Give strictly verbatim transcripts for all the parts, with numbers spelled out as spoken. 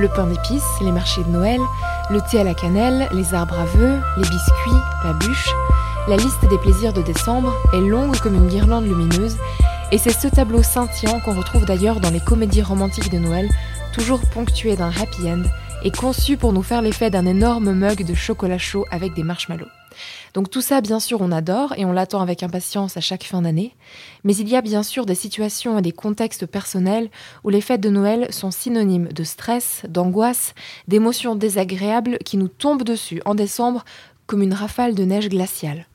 le pain d'épices, les marchés de Noël, le thé à la cannelle, les arbres à vœux, les biscuits, la bûche. La liste des plaisirs de décembre est longue comme une guirlande lumineuse, et c'est ce tableau scintillant qu'on retrouve d'ailleurs dans les comédies romantiques de Noël, toujours ponctué d'un happy end, et conçu pour nous faire l'effet d'un énorme mug de chocolat chaud avec des marshmallows. Donc tout ça, bien sûr, on adore et on l'attend avec impatience à chaque fin d'année, mais il y a bien sûr des situations et des contextes personnels où les fêtes de Noël sont synonymes de stress, d'angoisse, d'émotions désagréables qui nous tombent dessus en décembre comme une rafale de neige glaciale.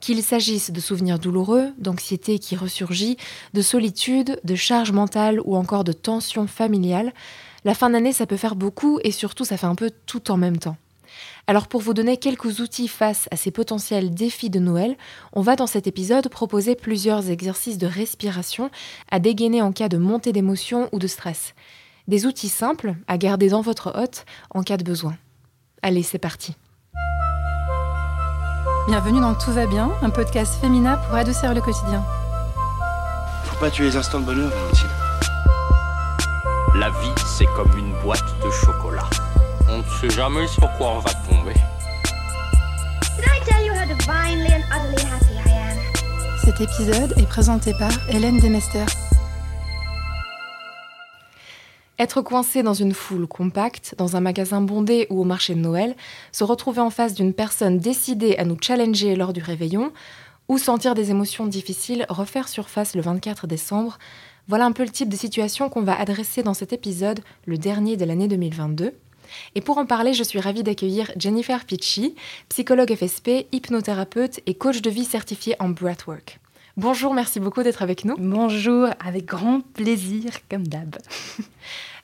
Qu'il s'agisse de souvenirs douloureux, d'anxiété qui ressurgit, de solitude, de charge mentale ou encore de tension familiale, la fin d'année ça peut faire beaucoup et surtout ça fait un peu tout en même temps. Alors pour vous donner quelques outils face à ces potentiels défis de Noël, on va dans cet épisode proposer plusieurs exercices de respiration à dégainer en cas de montée d'émotion ou de stress. Des outils simples à garder dans votre hotte en cas de besoin. Allez, c'est parti. Bienvenue dans Tout va bien, un podcast féminin pour adoucir le quotidien. Faut pas tuer les instants de bonheur, Valentine. La vie, c'est comme une boîte de chocolat. On ne sait jamais sur quoi on va tomber. Can I tell you how divinely and utterly happy I am? Cet épisode est présenté par Hélène Demester. Être coincé dans une foule compacte, dans un magasin bondé ou au marché de Noël, se retrouver en face d'une personne décidée à nous challenger lors du réveillon, ou sentir des émotions difficiles refaire surface le vingt-quatre décembre, voilà un peu le type de situation qu'on va adresser dans cet épisode, le dernier de l'année deux mille vingt-deux. Et pour en parler, je suis ravie d'accueillir Jennifer Pitchy, psychologue F S P, hypnothérapeute et coach de vie certifié en breathwork. Bonjour, merci beaucoup d'être avec nous. Bonjour, avec grand plaisir, comme d'hab.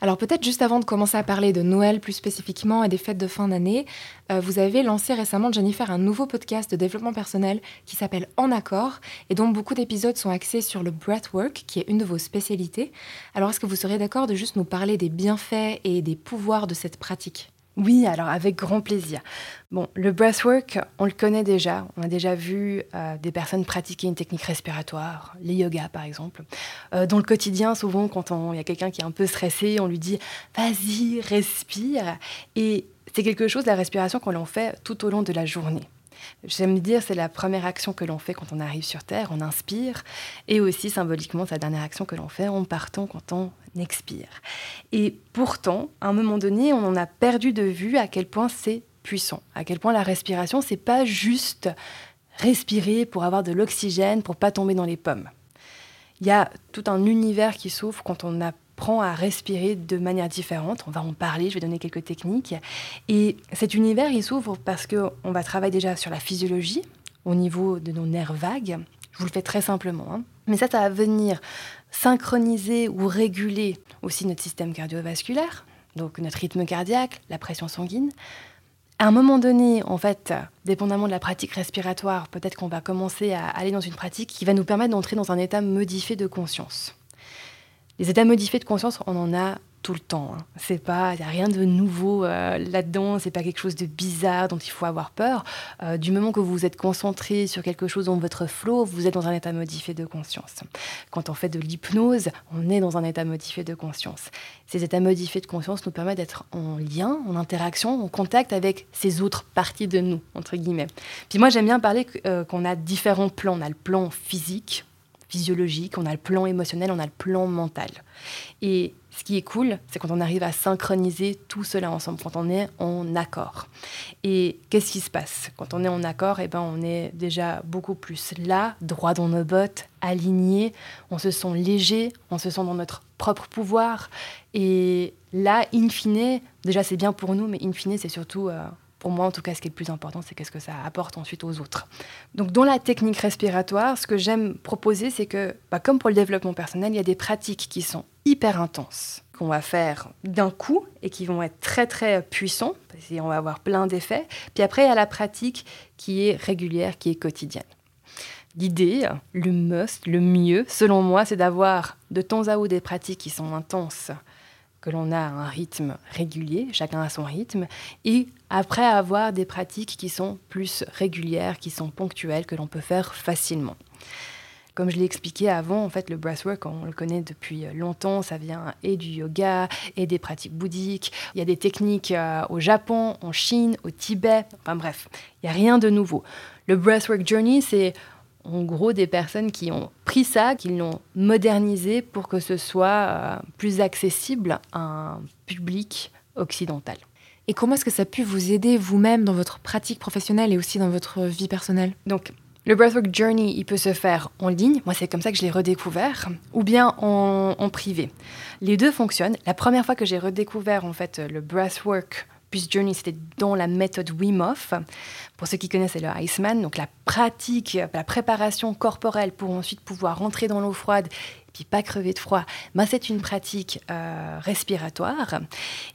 Alors peut-être juste avant de commencer à parler de Noël plus spécifiquement et des fêtes de fin d'année, euh, vous avez lancé récemment, Jennifer, un nouveau podcast de développement personnel qui s'appelle En Accord et dont beaucoup d'épisodes sont axés sur le breathwork, qui est une de vos spécialités. Alors est-ce que vous seriez d'accord de juste nous parler des bienfaits et des pouvoirs de cette pratique ? Oui, alors avec grand plaisir. Bon, le breathwork, on le connaît déjà. On a déjà vu euh, des personnes pratiquer une technique respiratoire, les yogas par exemple. Euh, dans le quotidien, souvent, quand il y a quelqu'un qui est un peu stressé, on lui dit « vas-y, respire ». Et c'est quelque chose, la respiration, qu'on en fait tout au long de la journée. J'aime dire, c'est la première action que l'on fait quand on arrive sur Terre, on inspire, et aussi symboliquement, c'est la dernière action que l'on fait en partant quand on expire. Et pourtant, à un moment donné, on en a perdu de vue à quel point c'est puissant, à quel point la respiration, c'est pas juste respirer pour avoir de l'oxygène, pour pas tomber dans les pommes. Il y a tout un univers qui s'ouvre quand on a apprend à respirer de manière différente. On va en parler, je vais donner quelques techniques. Et cet univers, il s'ouvre parce qu'on va travailler déjà sur la physiologie, au niveau de nos nerfs vagues. Je vous le fais très simplement. Hein. Mais ça, ça va venir synchroniser ou réguler aussi notre système cardiovasculaire, donc notre rythme cardiaque, la pression sanguine. À un moment donné, en fait, dépendamment de la pratique respiratoire, peut-être qu'on va commencer à aller dans une pratique qui va nous permettre d'entrer dans un état modifié de conscience. Les états modifiés de conscience, on en a tout le temps. Hein. C'est pas, y a rien de nouveau euh, là-dedans, c'est pas quelque chose de bizarre dont il faut avoir peur. Euh, du moment que vous êtes concentré sur quelque chose dans votre flow, vous êtes dans un état modifié de conscience. Quand on fait de l'hypnose, on est dans un état modifié de conscience. Ces états modifiés de conscience nous permettent d'être en lien, en interaction, en contact avec ces autres parties de nous, entre guillemets. Puis moi, j'aime bien parler euh, qu'on a différents plans. On a le plan physique, physiologique, on a le plan émotionnel, on a le plan mental. Et ce qui est cool, c'est quand on arrive à synchroniser tout cela ensemble, quand on est en accord. Et qu'est-ce qui se passe ? Quand on est en accord, eh ben on est déjà beaucoup plus là, droit dans nos bottes, aligné, on se sent léger, on se sent dans notre propre pouvoir. Et là, in fine, déjà c'est bien pour nous, mais in fine, c'est surtout... Euh, Pour moi, en tout cas, ce qui est le plus important, c'est qu'est-ce que ça apporte ensuite aux autres. Donc, dans la technique respiratoire, ce que j'aime proposer, c'est que, bah, comme pour le développement personnel, il y a des pratiques qui sont hyper intenses, qu'on va faire d'un coup et qui vont être très, très puissants, parce qu'on va avoir plein d'effets. Puis après, il y a la pratique qui est régulière, qui est quotidienne. L'idée, le must, le mieux, selon moi, c'est d'avoir de temps à autre des pratiques qui sont intenses, que l'on a un rythme régulier, chacun a son rythme, et après avoir des pratiques qui sont plus régulières, qui sont ponctuelles, que l'on peut faire facilement. Comme je l'ai expliqué avant, en fait, le breathwork, on le connaît depuis longtemps, ça vient et du yoga, et des pratiques bouddhiques. Il y a des techniques euh, au Japon, en Chine, au Tibet, enfin bref, il n'y a rien de nouveau. Le breathwork journey, c'est en gros des personnes qui ont pris ça, qui l'ont modernisé pour que ce soit euh, plus accessible à un public occidental. Et comment est-ce que ça a pu vous aider vous-même dans votre pratique professionnelle et aussi dans votre vie personnelle ? Donc, le breathwork journey, il peut se faire en ligne. Moi, c'est comme ça que je l'ai redécouvert, ou bien en, en privé. Les deux fonctionnent. La première fois que j'ai redécouvert en fait le breathwork plus journey, c'était dans la méthode Wim Hof. Pour ceux qui connaissent, c'est le Iceman, donc la pratique, la préparation corporelle pour ensuite pouvoir rentrer dans l'eau froide et puis pas crever de froid. Ben, c'est une pratique euh, respiratoire.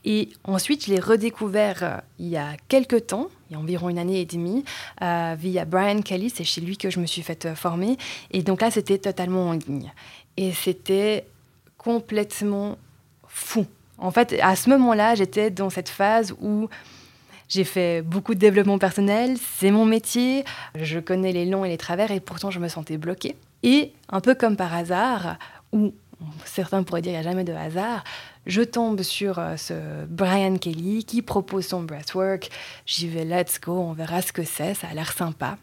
Et ensuite, je l'ai redécouvert euh, il y a quelques temps, il y a environ une année et demie, euh, via Brian Kelly. C'est chez lui que je me suis faite euh, former. Et donc là, c'était totalement en ligne. Et c'était complètement fou. En fait, à ce moment-là, j'étais dans cette phase où j'ai fait beaucoup de développement personnel, c'est mon métier, je connais les longs et les travers et pourtant je me sentais bloquée. Et un peu comme par hasard, ou certains pourraient dire qu'il n'y a jamais de hasard, je tombe sur ce Brian Kelly qui propose son breathwork, j'y vais, let's go, on verra ce que c'est, ça a l'air sympa.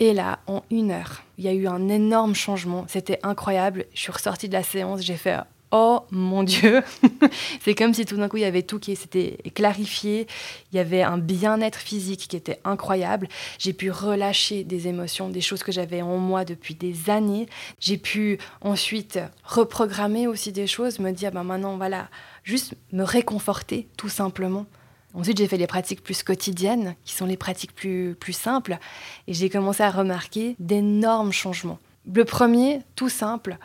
Et là, en une heure, il y a eu un énorme changement, c'était incroyable, je suis ressortie de la séance, j'ai fait... Oh mon Dieu, c'est comme si tout d'un coup il y avait tout qui s'était clarifié, il y avait un bien-être physique qui était incroyable, j'ai pu relâcher des émotions, des choses que j'avais en moi depuis des années, j'ai pu ensuite reprogrammer aussi des choses, me dire ben maintenant voilà, juste me réconforter tout simplement. Ensuite, j'ai fait les pratiques plus quotidiennes, qui sont les pratiques plus, plus simples, et j'ai commencé à remarquer d'énormes changements. Le premier, tout simple,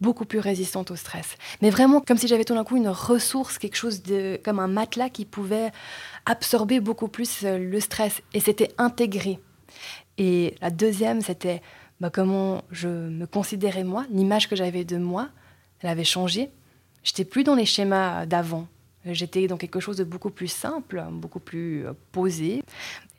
beaucoup plus résistante au stress. Mais vraiment, comme si j'avais tout d'un coup une ressource, quelque chose de, comme un matelas qui pouvait absorber beaucoup plus le stress. Et c'était intégré. Et la deuxième, c'était bah, comment je me considérais moi, l'image que j'avais de moi, elle avait changé. Je n'étais plus dans les schémas d'avant. J'étais dans quelque chose de beaucoup plus simple, beaucoup plus posé.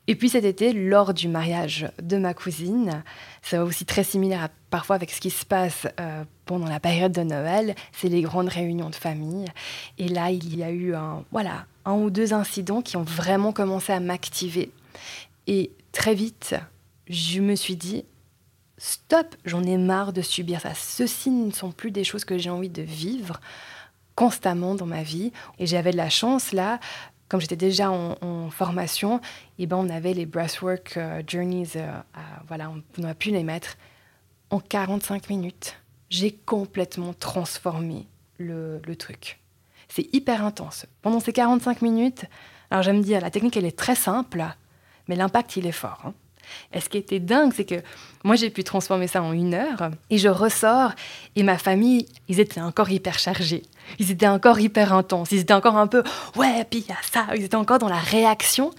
Et puis cet été, lors du mariage de ma cousine, c'est aussi très similaire à, parfois avec ce qui se passe euh, pendant la période de Noël, c'est les grandes réunions de famille. Et là, il y a eu un, voilà, un ou deux incidents qui ont vraiment commencé à m'activer. Et très vite, je me suis dit, stop, j'en ai marre de subir ça. Ceci ne sont plus des choses que j'ai envie de vivre constamment dans ma vie. Et j'avais de la chance là. Comme j'étais déjà en, en formation, eh ben on avait les breathwork euh, journeys, euh, euh, voilà, on, on a pu les mettre en quarante-cinq minutes. J'ai complètement transformé le, le truc. C'est hyper intense. Pendant ces quarante-cinq minutes, alors j'aime dire, la technique elle est très simple, mais l'impact il est fort. Hein. Et ce qui était dingue, c'est que moi j'ai pu transformer ça en une heure, et je ressors, et ma famille, ils étaient encore hyper chargés. Ils étaient encore hyper intenses, ils étaient encore un peu « ouais, puis il y a ça », ils étaient encore dans la réaction.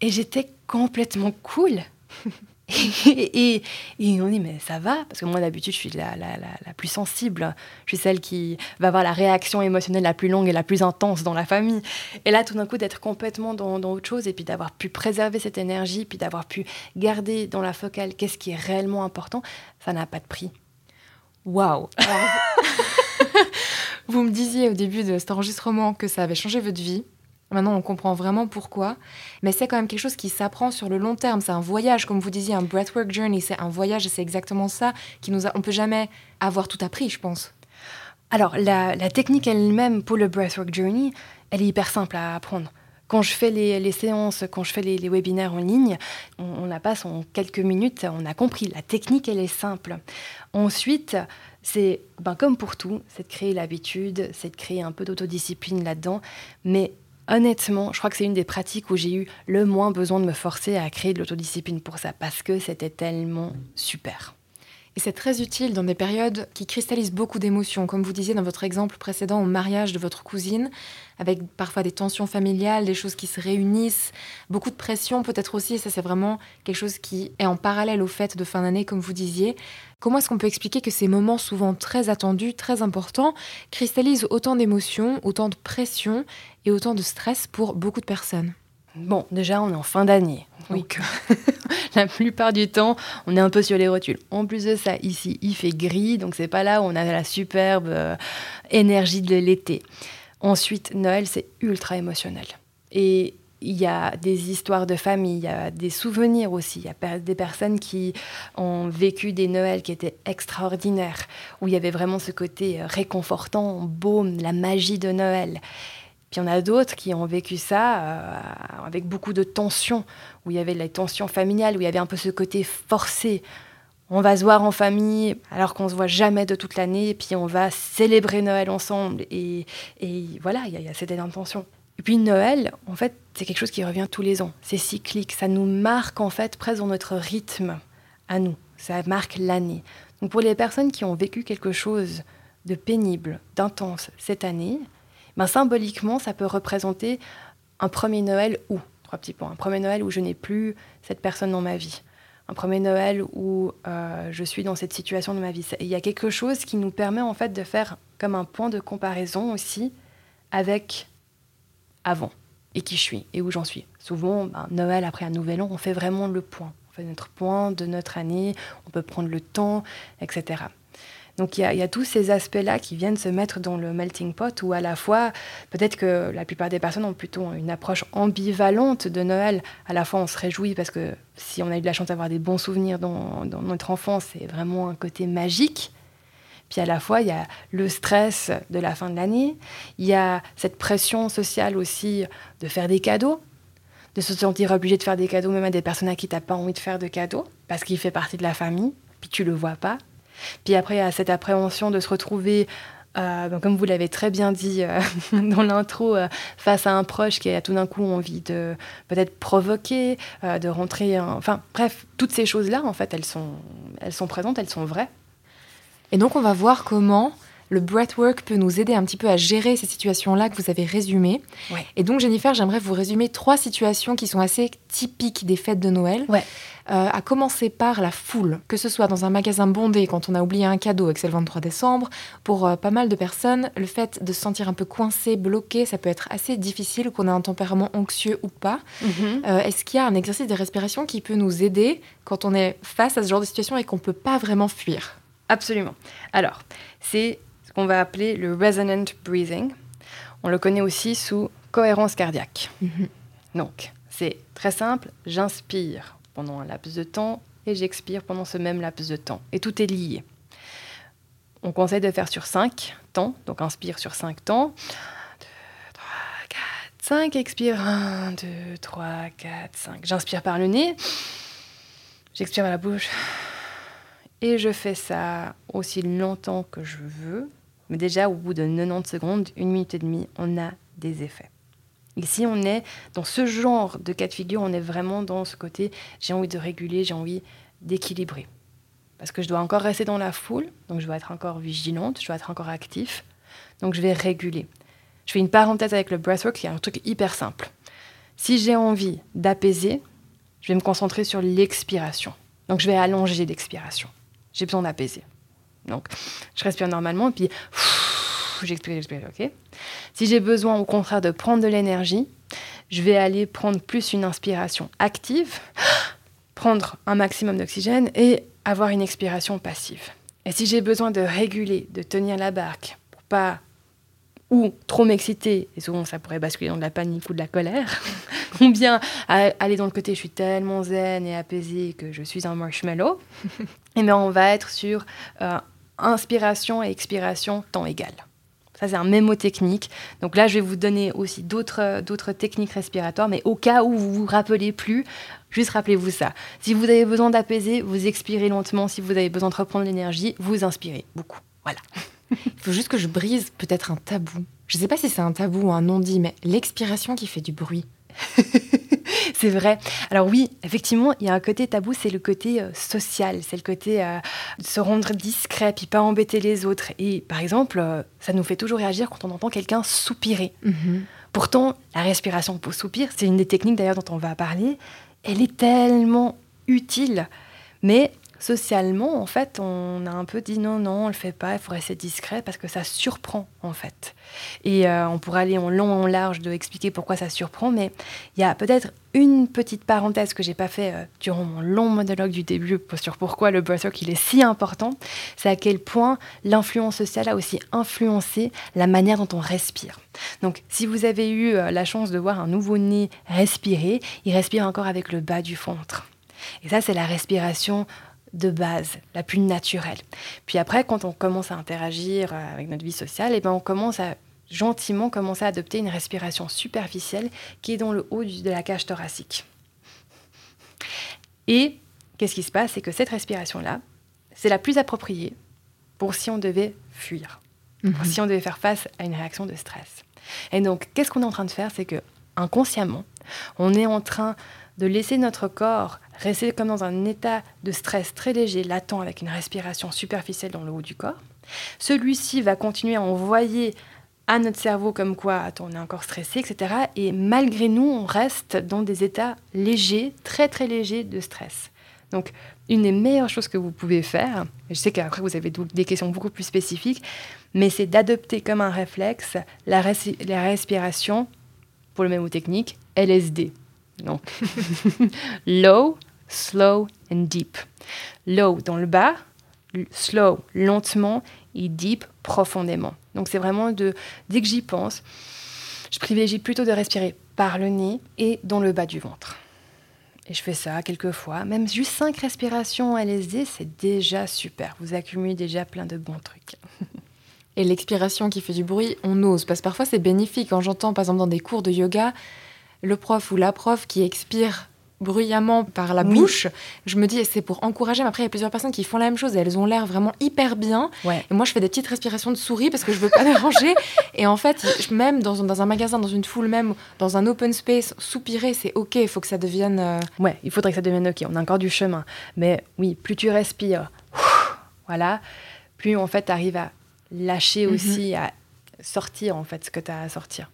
Et j'étais complètement cool. et, et, et ils m'ont dit « mais ça va ?» Parce que moi, d'habitude, je suis la, la, la, la plus sensible. Je suis celle qui va avoir la réaction émotionnelle la plus longue et la plus intense dans la famille. Et là, tout d'un coup, d'être complètement dans, dans autre chose et puis d'avoir pu préserver cette énergie, puis d'avoir pu garder dans la focale qu'est-ce qui est réellement important, ça n'a pas de prix. Waouh. Vous me disiez au début de cet enregistrement que ça avait changé votre vie. Maintenant, on comprend vraiment pourquoi. Mais c'est quand même quelque chose qui s'apprend sur le long terme. C'est un voyage, comme vous disiez, un breathwork journey. C'est un voyage et c'est exactement ça qui nous a... On ne peut jamais avoir tout appris, je pense. Alors, la, la technique elle-même pour le breathwork journey, elle est hyper simple à apprendre. Quand je fais les, les séances, quand je fais les, les webinaires en ligne, on, on la passe en quelques minutes, on a compris. La technique, elle est simple. Ensuite, c'est ben, comme pour tout, c'est de créer l'habitude, c'est de créer un peu d'autodiscipline là-dedans. Mais honnêtement, je crois que c'est une des pratiques où j'ai eu le moins besoin de me forcer à créer de l'autodiscipline pour ça, parce que c'était tellement super. Et c'est très utile dans des périodes qui cristallisent beaucoup d'émotions. Comme vous disiez dans votre exemple précédent, au mariage de votre cousine, avec parfois des tensions familiales, des choses qui se réunissent, beaucoup de pression peut-être aussi. Et ça, c'est vraiment quelque chose qui est en parallèle aux fêtes de fin d'année, comme vous disiez. Comment est-ce qu'on peut expliquer que ces moments souvent très attendus, très importants, cristallisent autant d'émotions, autant de pression et autant de stress pour beaucoup de personnes ? Bon, déjà, on est en fin d'année. Donc, oui. La plupart du temps, on est un peu sur les rotules. En plus de ça, ici, il fait gris. Donc, c'est pas là où on a la superbe euh, énergie de l'été. Ensuite, Noël, c'est ultra émotionnel. Et il y a des histoires de famille, il y a des souvenirs aussi. Il y a des personnes qui ont vécu des Noëls qui étaient extraordinaires, où il y avait vraiment ce côté réconfortant, baume, la magie de Noël. Puis il y en a d'autres qui ont vécu ça euh, avec beaucoup de tensions, où il y avait les tensions familiales, où il y avait un peu ce côté forcé. On va se voir en famille alors qu'on ne se voit jamais de toute l'année, et puis on va célébrer Noël ensemble. Et, et voilà, il y, y a cette énorme tension. Et puis Noël, en fait, c'est quelque chose qui revient tous les ans. C'est cyclique, ça nous marque en fait presque dans notre rythme à nous. Ça marque l'année. Donc pour les personnes qui ont vécu quelque chose de pénible, d'intense cette année, ben, symboliquement, ça peut représenter un premier Noël où, trois petits points, un premier Noël où je n'ai plus cette personne dans ma vie, un premier Noël où euh, je suis dans cette situation de ma vie. Il y a quelque chose qui nous permet en fait de faire comme un point de comparaison aussi avec avant et qui je suis et où j'en suis. Souvent, ben, Noël après un nouvel an, on fait vraiment le point. On fait notre point de notre année, on peut prendre le temps, et cetera. Donc, il y, y a tous ces aspects-là qui viennent se mettre dans le melting pot où à la fois, peut-être que la plupart des personnes ont plutôt une approche ambivalente de Noël. À la fois, on se réjouit parce que si on a eu de la chance d'avoir des bons souvenirs dans, dans notre enfance, c'est vraiment un côté magique. Puis à la fois, il y a le stress de la fin de l'année. Il y a cette pression sociale aussi de faire des cadeaux, de se sentir obligé de faire des cadeaux même à des personnes à qui tu n'as pas envie de faire de cadeaux parce qu'il fait partie de la famille, puis tu ne le vois pas. Puis après, il y a cette appréhension de se retrouver, euh, comme vous l'avez très bien dit euh, dans l'intro, euh, face à un proche qui a tout d'un coup envie de peut-être provoquer, euh, de rentrer... En... Enfin, bref, toutes ces choses-là, en fait, elles sont, elles sont présentes, elles sont vraies. Et donc, on va voir comment le breathwork peut nous aider un petit peu à gérer ces situations-là que vous avez résumées. Ouais. Et donc, Jennifer, j'aimerais vous résumer trois situations qui sont assez typiques des fêtes de Noël. Ouais. Euh, à commencer par la foule, que ce soit dans un magasin bondé quand on a oublié un cadeau et que c'est le vingt-trois décembre. Pour euh, pas mal de personnes, le fait de se sentir un peu coincé, bloqué, ça peut être assez difficile, qu'on ait un tempérament anxieux ou pas. Mm-hmm. Euh, est-ce qu'il y a un exercice de respiration qui peut nous aider quand on est face à ce genre de situation et qu'on ne peut pas vraiment fuir ? Absolument. Alors, c'est... qu'on va appeler le Resonant Breathing. On le connaît aussi sous cohérence cardiaque. Mm-hmm. Donc, c'est très simple, j'inspire pendant un laps de temps et j'expire pendant ce même laps de temps. Et tout est lié. On conseille de faire sur cinq temps, donc inspire sur cinq temps. deux, trois, quatre, cinq, expire. un, deux, trois, quatre, cinq. J'inspire par le nez, j'expire par la bouche. Et je fais ça aussi longtemps que je veux. Mais déjà, au bout de quatre-vingt-dix secondes, une minute et demie, on a des effets. Ici, on est dans ce genre de cas de figure, on est vraiment dans ce côté « j'ai envie de réguler, j'ai envie d'équilibrer ». Parce que je dois encore rester dans la foule, donc je dois être encore vigilante, je dois être encore actif, donc je vais réguler. Je fais une parenthèse avec le breathwork, qui est un truc hyper simple. Si j'ai envie d'apaiser, je vais me concentrer sur l'expiration. Donc je vais allonger l'expiration. J'ai besoin d'apaiser. Donc, je respire normalement, et puis pff, j'expire, j'expire, ok. Si j'ai besoin, au contraire, de prendre de l'énergie, je vais aller prendre plus une inspiration active, prendre un maximum d'oxygène et avoir une expiration passive. Et si j'ai besoin de réguler, de tenir la barque, pour pas ou trop m'exciter, et souvent ça pourrait basculer dans de la panique ou de la colère, ou bien aller dans le côté « je suis tellement zen et apaisée que je suis un marshmallow », et bien on va être sur euh, inspiration et expiration temps égal. Ça, c'est un mémotechnique. Donc là, je vais vous donner aussi d'autres, d'autres techniques respiratoires, mais au cas où vous ne vous rappelez plus, juste rappelez-vous ça. Si vous avez besoin d'apaiser, vous expirez lentement. Si vous avez besoin de reprendre l'énergie, vous inspirez beaucoup. Voilà. Il faut juste que je brise peut-être un tabou. Je ne sais pas si c'est un tabou ou un non-dit, mais l'expiration qui fait du bruit. C'est vrai. Alors oui, effectivement, il y a un côté tabou, c'est le côté euh, social, c'est le côté euh, de se rendre discret, puis pas embêter les autres. Et par exemple, euh, ça nous fait toujours réagir quand on entend quelqu'un soupirer. Mm-hmm. Pourtant, la respiration pour soupir, c'est une des techniques d'ailleurs dont on va parler. Elle est tellement utile, mais socialement, en fait, on a un peu dit non, non, on le fait pas, il faut rester discret parce que ça surprend, en fait. Et euh, on pourrait aller en long, en large de expliquer pourquoi ça surprend, mais il y a peut-être une petite parenthèse que j'ai pas fait euh, durant mon long monologue du début sur pourquoi le breathwork il est si important, c'est à quel point l'influence sociale a aussi influencé la manière dont on respire. Donc si vous avez eu euh, la chance de voir un nouveau-né respirer, il respire encore avec le bas du ventre. Et ça, c'est la respiration de base, la plus naturelle. Puis après, quand on commence à interagir avec notre vie sociale, eh ben, on commence à gentiment commencer à adopter une respiration superficielle qui est dans le haut de la cage thoracique. Et qu'est-ce qui se passe? C'est que cette respiration-là, c'est la plus appropriée pour si on devait fuir, mmh. pour si on devait faire face à une réaction de stress. Et donc, qu'est-ce qu'on est en train de faire? C'est que, inconsciemment, on est en train de laisser notre corps rester comme dans un état de stress très léger, latent, avec une respiration superficielle dans le haut du corps. Celui-ci va continuer à envoyer à notre cerveau comme quoi attends, on est encore stressé, et cetera. Et malgré nous, on reste dans des états légers, très très légers de stress. Donc, une des meilleures choses que vous pouvez faire, je sais qu'après vous avez des questions beaucoup plus spécifiques, mais c'est d'adopter comme un réflexe la, res- la respiration, pour le même mot technique, L S D. Non. Low, slow and deep. Low dans le bas, slow lentement et deep profondément. Donc c'est vraiment de dès que j'y pense, je privilégie plutôt de respirer par le nez et dans le bas du ventre. Et je fais ça quelques fois, même juste cinq respirations L S D, c'est déjà super. Vous accumulez déjà plein de bons trucs. Et l'expiration qui fait du bruit, on ose parce que parfois c'est bénéfique. Quand j'entends par exemple dans des cours de yoga, le prof ou la prof qui expire bruyamment par la oui. bouche, je me dis, c'est pour encourager. Mais après, il y a plusieurs personnes qui font la même chose et elles ont l'air vraiment hyper bien. Ouais. Et moi, je fais des petites respirations de souris parce que je veux pas déranger. Et en fait, même dans, dans un magasin, dans une foule, même dans un open space, soupirer, c'est OK. Il faut que ça devienne... Euh... Ouais, il faudrait que ça devienne OK. On a encore du chemin. Mais oui, plus tu respires, ouf, voilà, plus en fait, tu arrives à lâcher mm-hmm. aussi, à sortir en fait ce que tu as à sortir.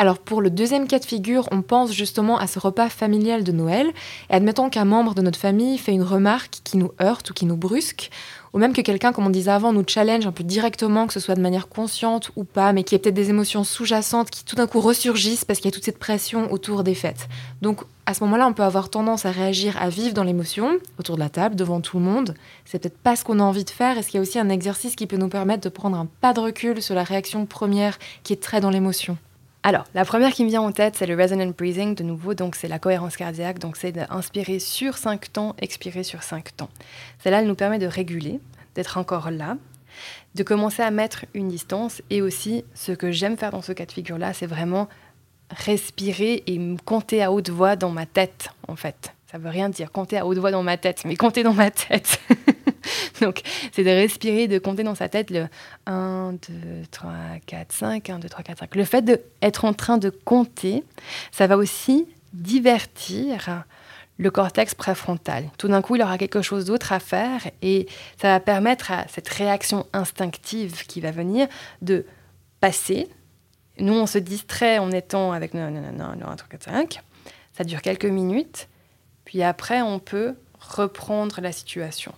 Alors pour le deuxième cas de figure, on pense justement à ce repas familial de Noël. Et admettons qu'un membre de notre famille fait une remarque qui nous heurte ou qui nous brusque, ou même que quelqu'un, comme on disait avant, nous challenge un peu directement, que ce soit de manière consciente ou pas, mais qu'il y ait peut-être des émotions sous-jacentes qui tout d'un coup ressurgissent parce qu'il y a toute cette pression autour des fêtes. Donc à ce moment-là, on peut avoir tendance à réagir, à vivre dans l'émotion, autour de la table, devant tout le monde. C'est peut-être pas ce qu'on a envie de faire. Est-ce qu'il y a aussi un exercice qui peut nous permettre de prendre un pas de recul sur la réaction première qui est très dans l'émotion ? Alors, la première qui me vient en tête, c'est le Resonant Breathing, de nouveau, donc c'est la cohérence cardiaque, donc c'est d'inspirer sur cinq temps, expirer sur cinq temps. Celle-là, elle nous permet de réguler, d'être encore là, de commencer à mettre une distance, et aussi, ce que j'aime faire dans ce cas de figure-là, c'est vraiment respirer et me compter à haute voix dans ma tête, en fait. Ça veut rien dire, compter à haute voix dans ma tête, mais compter dans ma tête. Donc, c'est de respirer, de compter dans sa tête le un, deux, trois, quatre, cinq, un, deux, trois, quatre, cinq. Le fait d'être en train de compter, ça va aussi divertir le cortex préfrontal. Tout d'un coup, il aura quelque chose d'autre à faire et ça va permettre à cette réaction instinctive qui va venir de passer. Nous, on se distrait en étant avec non, non, non, non, un, trois, quatre, cinq. Ça dure quelques minutes, puis après, on peut reprendre la situation.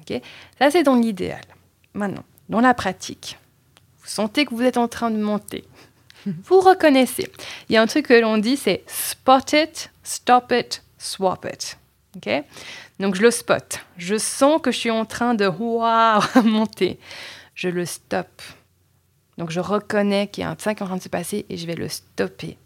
Okay. Ça, c'est dans l'idéal. Maintenant, dans la pratique, vous sentez que vous êtes en train de monter. Vous reconnaissez. Il y a un truc que l'on dit, c'est « spot it, stop it, swap it okay ». Donc, je le spot. Je sens que je suis en train de wow, monter. Je le stoppe. Donc, je reconnais qu'il y a un truc en train de se passer et je vais le stopper.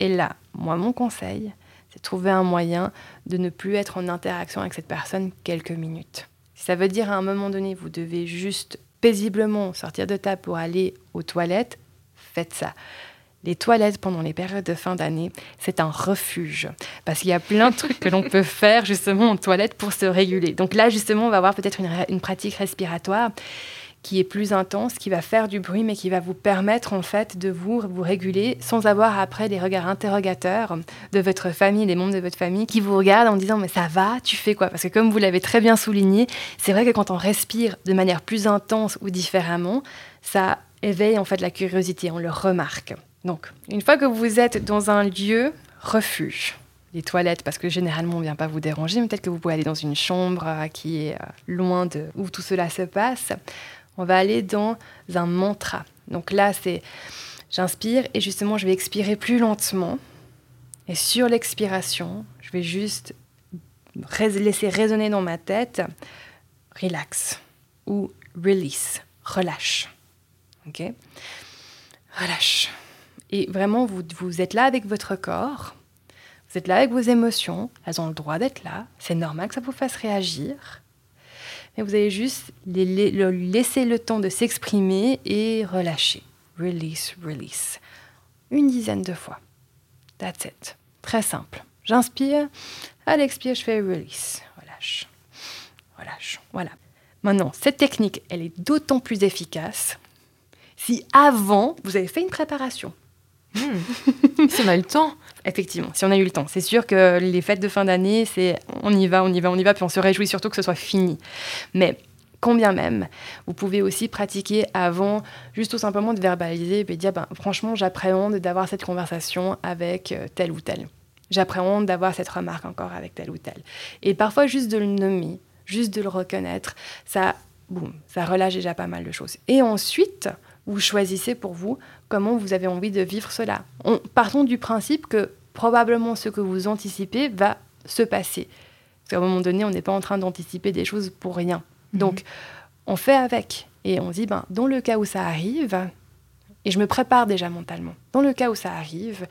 Et là, moi, mon conseil, c'est de trouver un moyen de ne plus être en interaction avec cette personne quelques minutes. Ça veut dire à un moment donné, vous devez juste paisiblement sortir de table pour aller aux toilettes, faites ça. Les toilettes pendant les périodes de fin d'année, c'est un refuge. Parce qu'il y a plein de trucs que l'on peut faire justement en toilette pour se réguler. Donc là, justement, on va avoir peut-être une, une pratique respiratoire qui est plus intense, qui va faire du bruit, mais qui va vous permettre en fait de vous, vous réguler sans avoir après des regards interrogateurs de votre famille, des membres de votre famille qui vous regardent en disant « mais ça va, tu fais quoi ?» Parce que comme vous l'avez très bien souligné, c'est vrai que quand on respire de manière plus intense ou différemment, ça éveille en fait la curiosité, on le remarque. Donc, une fois que vous êtes dans un lieu refuge, les toilettes, parce que généralement on ne vient pas vous déranger, mais peut-être que vous pouvez aller dans une chambre qui est loin de où tout cela se passe. On va aller dans un mantra. Donc là, c'est j'inspire et justement je vais expirer plus lentement. Et sur l'expiration, je vais juste laisser résonner dans ma tête « relax » ou « release », « relâche ». Okay ? Relâche. Et vraiment, vous, vous êtes là avec votre corps, vous êtes là avec vos émotions, elles ont le droit d'être là, c'est normal que ça vous fasse réagir, mais vous allez juste les, les, leur laisser le temps de s'exprimer et relâcher. « Release, release ». Une dizaine de fois. That's it. Très simple. J'inspire, à l'expire, je fais release, relâche, relâche, voilà. Maintenant, cette technique, elle est d'autant plus efficace si avant, vous avez fait une préparation. Mmh. Si on a eu le temps. Effectivement, si on a eu le temps. C'est sûr que les fêtes de fin d'année, c'est on y va, on y va, on y va, puis on se réjouit surtout que ce soit fini. Mais combien même, vous pouvez aussi pratiquer avant, juste tout simplement de verbaliser et dire ben, « franchement, j'appréhende d'avoir cette conversation avec tel ou tel. J'appréhende d'avoir cette remarque encore avec tel ou tel. » Et parfois, juste de le nommer, juste de le reconnaître, ça, boum, ça relâche déjà pas mal de choses. Et ensuite, vous choisissez pour vous comment vous avez envie de vivre cela. On, partons du principe que probablement ce que vous anticipez va se passer. Parce qu'à un moment donné, on n'est pas en train d'anticiper des choses pour rien. Donc, mmh. on fait avec et on dit, ben, dans le cas où ça arrive, et je me prépare déjà mentalement, dans le cas où ça arrive,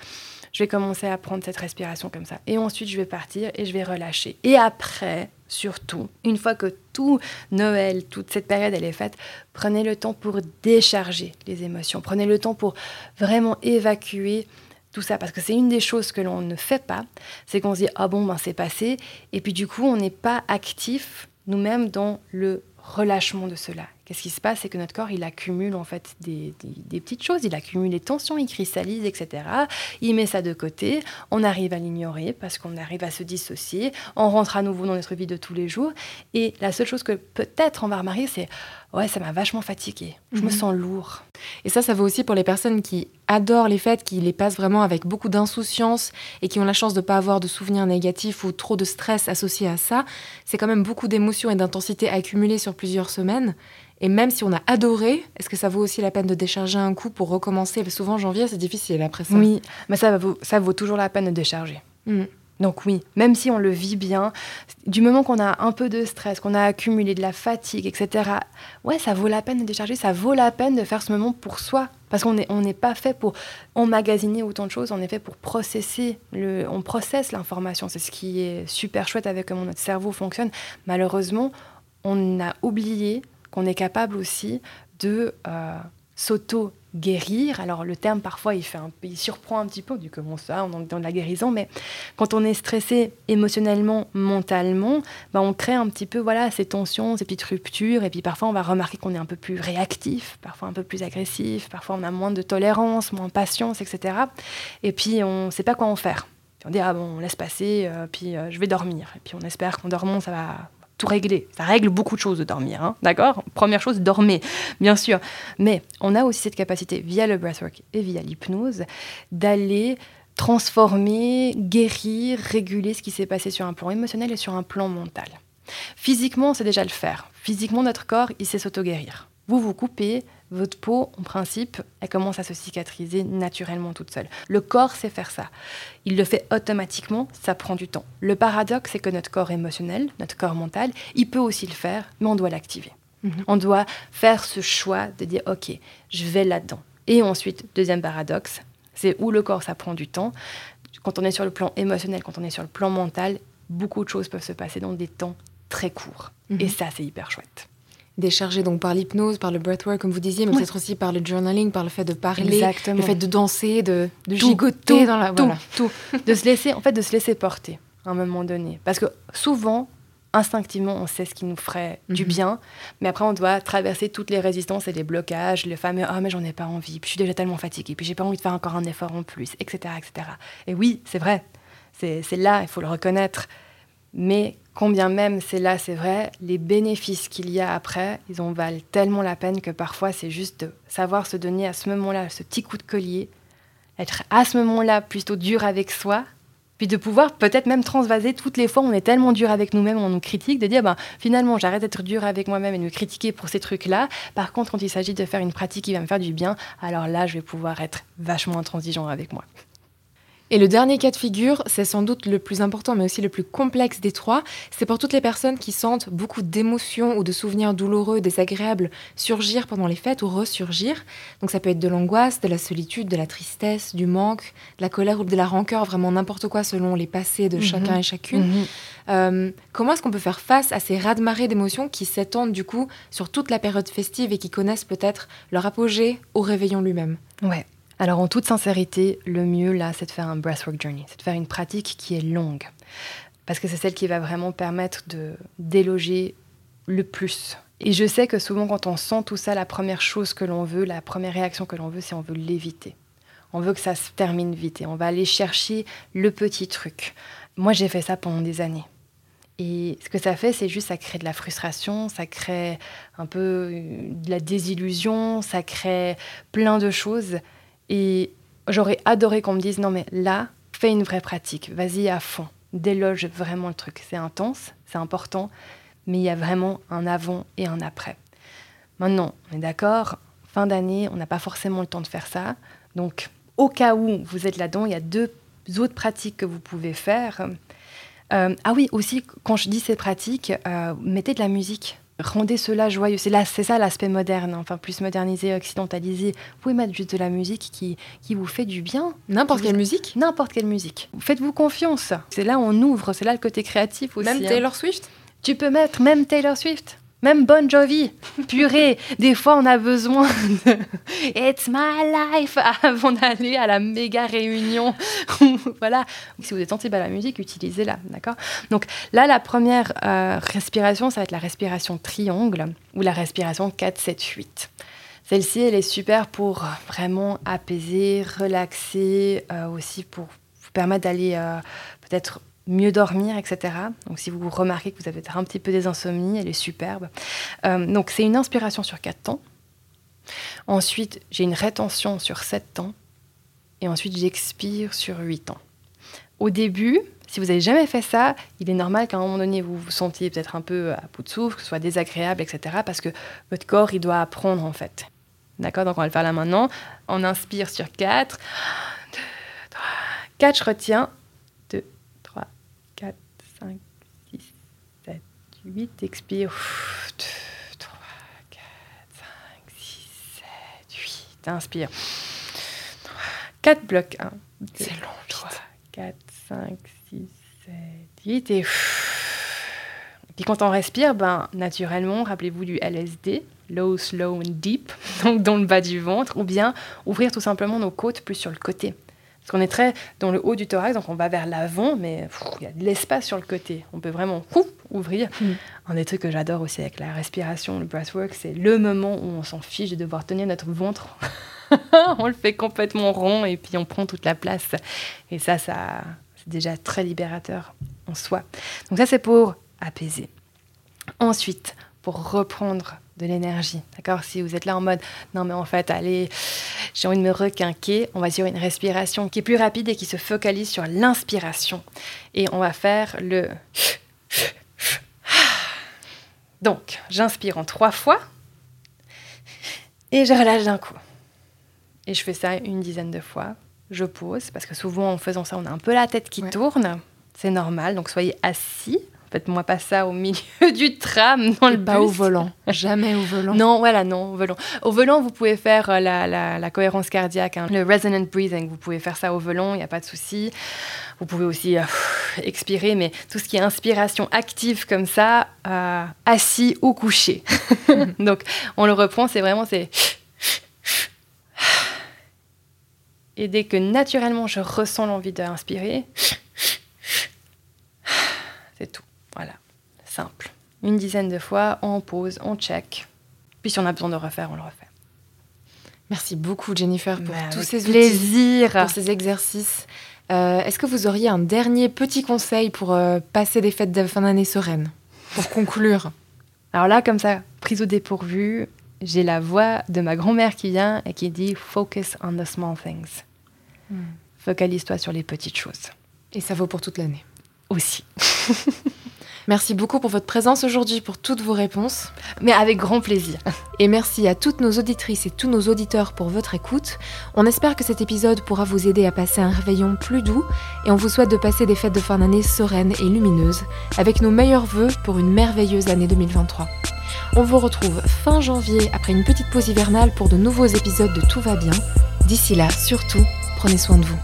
je vais commencer à prendre cette respiration comme ça. Et ensuite, je vais partir et je vais relâcher. Et après, surtout, une fois que tout Noël, toute cette période, elle est faite, prenez le temps pour décharger les émotions. Prenez le temps pour vraiment évacuer tout ça. Parce que c'est une des choses que l'on ne fait pas, c'est qu'on se dit, ah bon, ben, c'est passé. Et puis du coup, on n'est pas actif nous-mêmes dans le relâchement de cela. Qu'est-ce qui se passe ? C'est que notre corps, il accumule en fait des, des, des petites choses, il accumule les tensions, il cristallise, et cetera. Il met ça de côté, on arrive à l'ignorer parce qu'on arrive à se dissocier, on rentre à nouveau dans notre vie de tous les jours. Et la seule chose que peut-être on va remarquer, c'est « ouais, ça m'a vachement fatiguée, je mm-hmm. me sens lourd ». Et ça, ça vaut aussi pour les personnes qui adorent les fêtes, qui les passent vraiment avec beaucoup d'insouciance et qui ont la chance de ne pas avoir de souvenirs négatifs ou trop de stress associé à ça. C'est quand même beaucoup d'émotions et d'intensité accumulées sur plusieurs semaines. Et même si on a adoré, est-ce que ça vaut aussi la peine de décharger un coup pour recommencer ? Parce que souvent, en janvier, c'est difficile après ça. Oui, mais ça vaut, ça vaut toujours la peine de décharger. Mmh. Donc oui, même si on le vit bien, du moment qu'on a un peu de stress, qu'on a accumulé de la fatigue, et cetera, ouais, ça vaut la peine de décharger, ça vaut la peine de faire ce moment pour soi. Parce qu'on est, on n'est pas fait pour emmagasiner autant de choses, on est fait pour processer, le, on processe l'information. C'est ce qui est super chouette avec comment notre cerveau fonctionne. Malheureusement, on a oublié qu'on est capable aussi de euh, s'auto-guérir. Alors, le terme, parfois, il, fait un, il surprend un petit peu. On dit comment ça, on est dans de la guérison. Mais quand on est stressé émotionnellement, mentalement, ben, on crée un petit peu voilà, ces tensions, ces petites ruptures. Et puis, parfois, on va remarquer qu'on est un peu plus réactif, parfois un peu plus agressif, parfois on a moins de tolérance, moins de patience, et cetera. Et puis, on ne sait pas quoi en faire. Puis on dit, ah bon, on laisse passer, euh, puis euh, je vais dormir. Et puis, on espère qu'en dormant, ça va tout régler. Ça règle beaucoup de choses de dormir, hein, d'accord ? Première chose, dormez, bien sûr. Mais on a aussi cette capacité, via le breathwork et via l'hypnose, d'aller transformer, guérir, réguler ce qui s'est passé sur un plan émotionnel et sur un plan mental. Physiquement, on sait déjà le faire. Physiquement, notre corps, il sait s'auto-guérir. Vous vous coupez, votre peau, en principe, elle commence à se cicatriser naturellement toute seule. Le corps sait faire ça. Il le fait automatiquement, ça prend du temps. Le paradoxe, c'est que notre corps émotionnel, notre corps mental, il peut aussi le faire, mais on doit l'activer. Mm-hmm. On doit faire ce choix de dire « ok, je vais là-dedans ». Et ensuite, deuxième paradoxe, c'est où le corps, ça prend du temps. Quand on est sur le plan émotionnel, quand on est sur le plan mental, beaucoup de choses peuvent se passer dans des temps très courts. Mm-hmm. Et ça, c'est hyper chouette. Déchargé donc par l'hypnose, par le breathwork, comme vous disiez, mais oui. peut-être aussi par le journaling, par le fait de parler, Exactement. Le fait de danser, de, de tout, gigoter tout, dans la tout, voilà. tout, de se laisser, en fait, de se laisser porter à un moment donné, parce que souvent, instinctivement, on sait ce qui nous ferait mm-hmm. du bien, mais après, on doit traverser toutes les résistances et les blocages, le fameux ah oh, mais j'en ai pas envie, puis je suis déjà tellement fatiguée, puis j'ai pas envie de faire encore un effort en plus, et cetera, et cetera. Et oui, c'est vrai, c'est, c'est là, il faut le reconnaître, mais combien même, c'est là, c'est vrai, les bénéfices qu'il y a après, ils en valent tellement la peine que parfois, c'est juste de savoir se donner à ce moment-là, ce petit coup de collier, être à ce moment-là plutôt dur avec soi, Puis de pouvoir peut-être même transvaser toutes les fois où on est tellement dur avec nous-mêmes, on nous critique, de dire ben, finalement j'arrête d'être dur avec moi-même et de me critiquer pour ces trucs-là. Par contre, quand il s'agit de faire une pratique qui va me faire du bien, alors là je vais pouvoir être vachement intransigeant avec moi. Et le dernier cas de figure, c'est sans doute le plus important mais aussi le plus complexe des trois, c'est pour toutes les personnes qui sentent beaucoup d'émotions ou de souvenirs douloureux, désagréables surgir pendant les fêtes ou ressurgir. Donc ça peut être de l'angoisse, de la solitude, de la tristesse, du manque, de la colère ou de la rancœur, vraiment n'importe quoi selon les passés de mmh. chacun et chacune. Mmh. Euh, comment est-ce qu'on peut faire face à ces raz-de-marée d'émotions qui s'étendent du coup sur toute la période festive et qui connaissent peut-être leur apogée au réveillon lui-même ? Ouais. Alors, en toute sincérité, le mieux, là, c'est de faire un breathwork journey, c'est de faire une pratique qui est longue. Parce que c'est celle qui va vraiment permettre de déloger le plus. Et je sais que souvent, quand on sent tout ça, la première chose que l'on veut, la première réaction que l'on veut, c'est on veut l'éviter. On veut que ça se termine vite et on va aller chercher le petit truc. Moi, j'ai fait ça pendant des années. Et ce que ça fait, c'est juste, ça crée de la frustration, ça crée un peu de la désillusion, ça crée plein de choses. Et j'aurais adoré qu'on me dise « Non mais là, fais une vraie pratique, vas-y à fond, déloge vraiment le truc. C'est intense, c'est important, mais il y a vraiment un avant et un après. » Maintenant, on est d'accord, fin d'année, on n'a pas forcément le temps de faire ça. Donc, au cas où vous êtes là-dedans, il y a deux autres pratiques que vous pouvez faire. Euh, ah oui, aussi, quand je dis ces pratiques, euh, mettez de la musique. Rendez cela joyeux. C'est, là, c'est ça l'aspect moderne, enfin plus modernisé, occidentalisé. Vous pouvez mettre juste de la musique qui, qui vous fait du bien. N'importe vous... quelle musique N'importe quelle musique. Faites-vous confiance. C'est là où on ouvre, c'est là le côté créatif aussi. Même Taylor hein. Swift Tu peux mettre même Taylor Swift, même Bon Jovi. Purée, des fois on a besoin de « It's my life » avant d'aller à la méga réunion. Voilà. Si vous êtes sensible à la musique, utilisez-la, d'accord ? Donc là, la première euh, respiration, ça va être la respiration triangle ou la respiration quatre sept huit. Celle-ci, elle est super pour vraiment apaiser, relaxer, euh, aussi pour vous permettre d'aller euh, peut-être mieux dormir, et cetera. Donc si vous remarquez que vous avez un petit peu des insomnies, elle est superbe. Euh, donc c'est une inspiration sur quatre temps. Ensuite, j'ai une rétention sur sept temps. Et ensuite, j'expire sur huit temps. Au début, si vous n'avez jamais fait ça, il est normal qu'à un moment donné, vous vous sentiez peut-être un peu à bout de souffle, que ce soit désagréable, et cetera. Parce que votre corps, il doit apprendre, en fait. D'accord ? Donc, on va le faire là maintenant. On inspire sur quatre. quatre, je retiens. huit, expire, trois, quatre, cinq, six, sept, huit, inspire, quatre blocs, un, c'est long, trois, quatre, cinq, six, sept, huit, et... Puis quand on respire, ben, naturellement, rappelez-vous du L S D, low, slow and deep, donc dans le bas du ventre, ou bien ouvrir tout simplement nos côtes plus sur le côté. Parce qu'on est très dans le haut du thorax, donc on va vers l'avant, mais il y a de l'espace sur le côté. On peut vraiment ouf, ouvrir. Mm. Un des trucs que j'adore aussi avec la respiration, le breathwork, c'est le moment où on s'en fiche de devoir tenir notre ventre. On le fait complètement rond et puis on prend toute la place. Et ça, ça c'est déjà très libérateur en soi. Donc ça, c'est pour apaiser. Ensuite, pour reprendre de l'énergie, d'accord ? Si vous êtes là en mode « Non mais en fait, allez, j'ai envie de me requinquer », on va sur une respiration qui est plus rapide et qui se focalise sur l'inspiration. Et on va faire le... Donc, j'inspire en trois fois et je relâche d'un coup. Et je fais ça une dizaine de fois. Je pose, parce que souvent en faisant ça, on a un peu la tête qui ouais. tourne. C'est normal, donc soyez assis. Faites-moi pas ça au milieu du tram, dans le bus. Pas au volant. Jamais au volant. Non, voilà, non, au volant. Au volant, vous pouvez faire la, la, la cohérence cardiaque, hein, le Resonant Breathing. Vous pouvez faire ça au volant, il n'y a pas de souci. Vous pouvez aussi euh, expirer, mais tout ce qui est inspiration active comme ça, euh, assis ou couché. Mm-hmm. Donc, on le reprend, c'est vraiment... c'est Et dès que naturellement, je ressens l'envie d'inspirer, c'est tout. Voilà, simple. Une dizaine de fois, on pause, on check. Puis si on a besoin de refaire, on le refait. Merci beaucoup Jennifer pour bah, tous ces plaisir. outils, pour ces exercices. Euh, est-ce que vous auriez un dernier petit conseil pour euh, passer des fêtes de fin d'année sereines, pour conclure ? Alors là, comme ça, prise au dépourvu, j'ai la voix de ma grand-mère qui vient et qui dit « Focus on the small things ». Hmm. Focalise-toi sur les petites choses. Et ça vaut pour toute l'année. Aussi. Merci beaucoup pour votre présence aujourd'hui, pour toutes vos réponses. Mais avec grand plaisir. Et merci à toutes nos auditrices et tous nos auditeurs pour votre écoute. On espère que cet épisode pourra vous aider à passer un réveillon plus doux et on vous souhaite de passer des fêtes de fin d'année sereines et lumineuses, avec nos meilleurs vœux pour une merveilleuse année deux mille vingt-trois. On vous retrouve fin janvier après une petite pause hivernale pour de nouveaux épisodes de Tout va bien. D'ici là, surtout, prenez soin de vous.